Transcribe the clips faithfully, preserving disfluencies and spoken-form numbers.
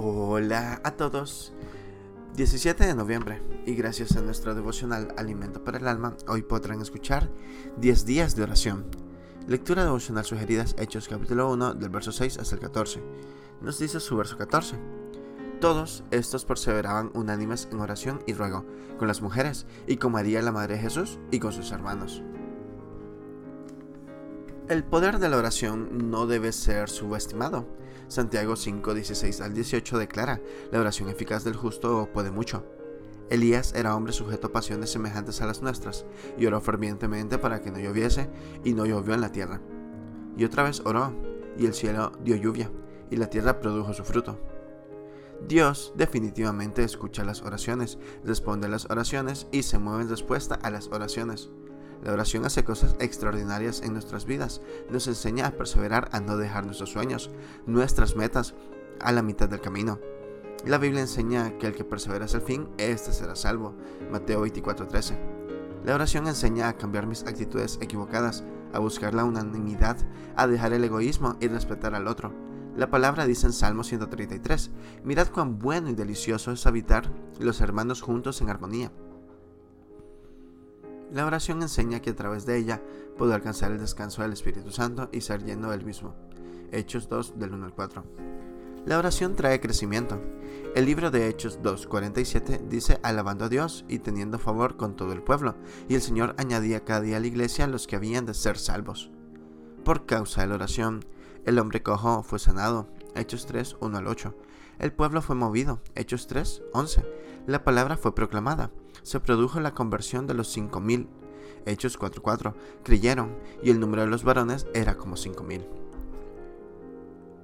Hola a todos, diecisiete de noviembre, y gracias a nuestro devocional Alimento para el Alma, hoy podrán escuchar diez días de oración. Lectura devocional sugeridas, Hechos capítulo uno, del verso seis hasta el catorce. Nos dice su verso catorce: todos estos perseveraban unánimes en oración y ruego, con las mujeres, y con María la Madre de Jesús, y con sus hermanos. El poder de la oración no debe ser subestimado. Santiago cinco, dieciséis al dieciocho declara: la oración eficaz del justo puede mucho. Elías era hombre sujeto a pasiones semejantes a las nuestras, y oró fervientemente para que no lloviese, y no llovió en la tierra. Y otra vez oró, y el cielo dio lluvia, y la tierra produjo su fruto. Dios definitivamente escucha las oraciones, responde a las oraciones y se mueve en respuesta a las oraciones. La oración hace cosas extraordinarias en nuestras vidas, nos enseña a perseverar, a no dejar nuestros sueños, nuestras metas a la mitad del camino. La Biblia enseña que el que persevera hasta el fin, éste será salvo. Mateo veinticuatro trece. La oración enseña a cambiar mis actitudes equivocadas, a buscar la unanimidad, a dejar el egoísmo y respetar al otro. La palabra dice en Salmo ciento treinta y tres: mirad cuán bueno y delicioso es habitar los hermanos juntos en armonía. La oración enseña que a través de ella puedo alcanzar el descanso del Espíritu Santo y ser lleno del mismo. Hechos dos, del uno al cuatro. La oración trae crecimiento. El libro de Hechos dos, cuarenta y siete dice: alabando a Dios y teniendo favor con todo el pueblo, y el Señor añadía cada día a la iglesia los que habían de ser salvos. Por causa de la oración, el hombre cojo fue sanado. Hechos tres, uno al ocho. El pueblo fue movido. Hechos tres, once. La palabra fue proclamada. Se produjo la conversión de los cinco mil. Hechos cuatro, cuatro. Creyeron, y el número de los varones era como cinco mil.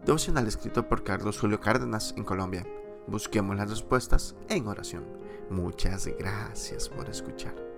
Devocional escrito por Carlos Julio Cárdenas en Colombia. Busquemos las respuestas en oración. Muchas gracias por escuchar.